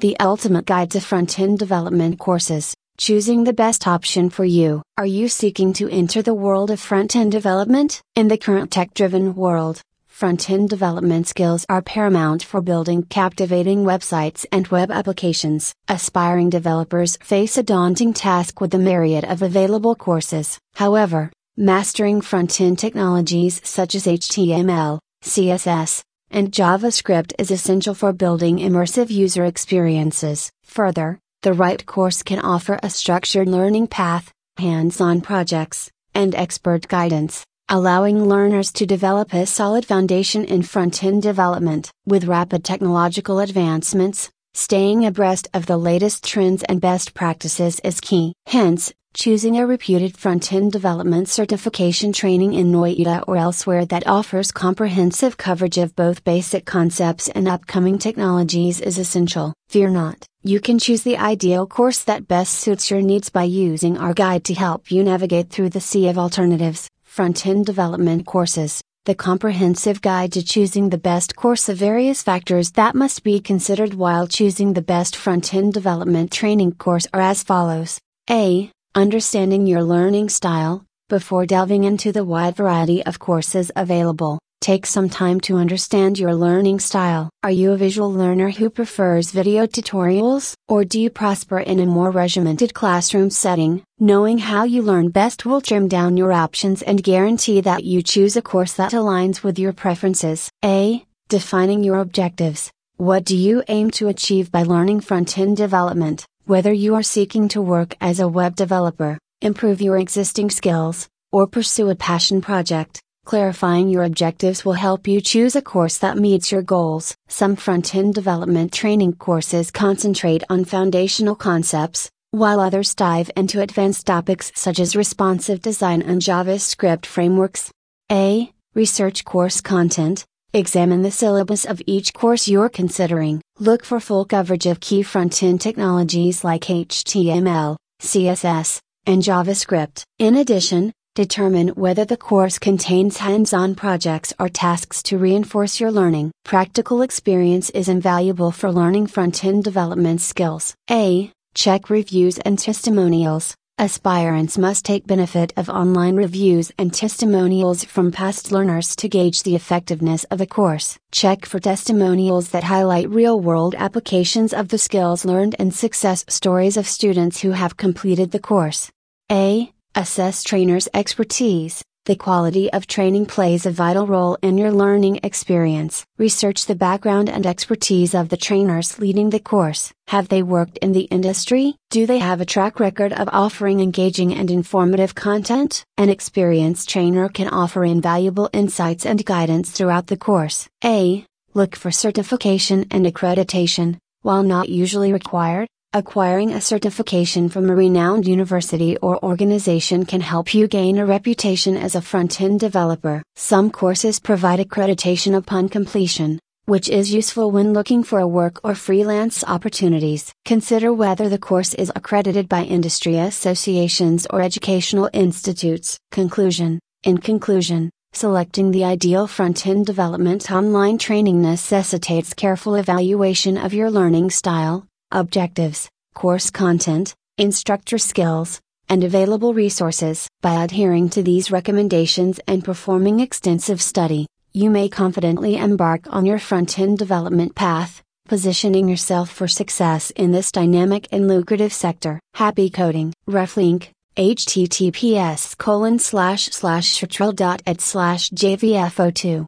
The Ultimate Guide to Front-End Development Courses, choosing the best option for you. Are you seeking to enter the world of front-end development? In the current tech-driven world, front-end development skills are paramount for building captivating websites and web applications. Aspiring developers face a daunting task with the myriad of available courses. However, mastering front-end technologies such as HTML, CSS, and JavaScript is essential for building immersive user experiences. Further, the right course can offer a structured learning path, hands-on projects, and expert guidance, allowing learners to develop a solid foundation in front-end development. With rapid technological advancements, staying abreast of the latest trends and best practices is key. Hence, choosing a reputed front-end development certification training in Noida or elsewhere that offers comprehensive coverage of both basic concepts and upcoming technologies is essential. Fear not, you can choose the ideal course that best suits your needs by using our guide to help you navigate through the sea of alternatives. Front-end development courses, the comprehensive guide to choosing the best course of various factors that must be considered while choosing the best front-end development training course are as follows. A. Understanding your learning style. Before delving into the wide variety of courses available, take some time to understand your learning style. Are you a visual learner who prefers video tutorials? Or do you prosper in a more regimented classroom setting? Knowing how you learn best will trim down your options and guarantee that you choose a course that aligns with your preferences. A. Defining your objectives. What do you aim to achieve by learning front-end development? Whether you are seeking to work as a web developer, improve your existing skills, or pursue a passion project, clarifying your objectives will help you choose a course that meets your goals. Some front-end development training courses concentrate on foundational concepts, while others dive into advanced topics such as responsive design and JavaScript frameworks. A. Research course content. Examine the syllabus of each course you're considering. Look for full coverage of key front-end technologies like HTML, CSS, and JavaScript. In addition, determine whether the course contains hands-on projects or tasks to reinforce your learning. Practical experience is invaluable for learning front-end development skills. A. Check reviews and testimonials. Aspirants must take benefit of online reviews and testimonials from past learners to gauge the effectiveness of a course. Check for testimonials that highlight real-world applications of the skills learned and success stories of students who have completed the course. A. Assess trainers' expertise. The quality of training plays a vital role in your learning experience. Research the background and expertise of the trainers leading the course. Have they worked in the industry? Do they have a track record of offering engaging and informative content? An experienced trainer can offer invaluable insights and guidance throughout the course. A. Look for certification and accreditation. While not usually required, acquiring a certification from a renowned university or organization can help you gain a reputation as a front-end developer. Some courses provide accreditation upon completion, which is useful when looking for work or freelance opportunities. Consider whether the course is accredited by industry associations or educational institutes. Conclusion. In conclusion, selecting the ideal front-end development online training necessitates careful evaluation of your learning style, objectives, course content, instructor skills, and available resources. By adhering to these recommendations and performing extensive study, you may confidently embark on your front-end development path, positioning yourself for success in this dynamic and lucrative sector. Happy coding. Reflink, https://shrtl.ed/jvfo2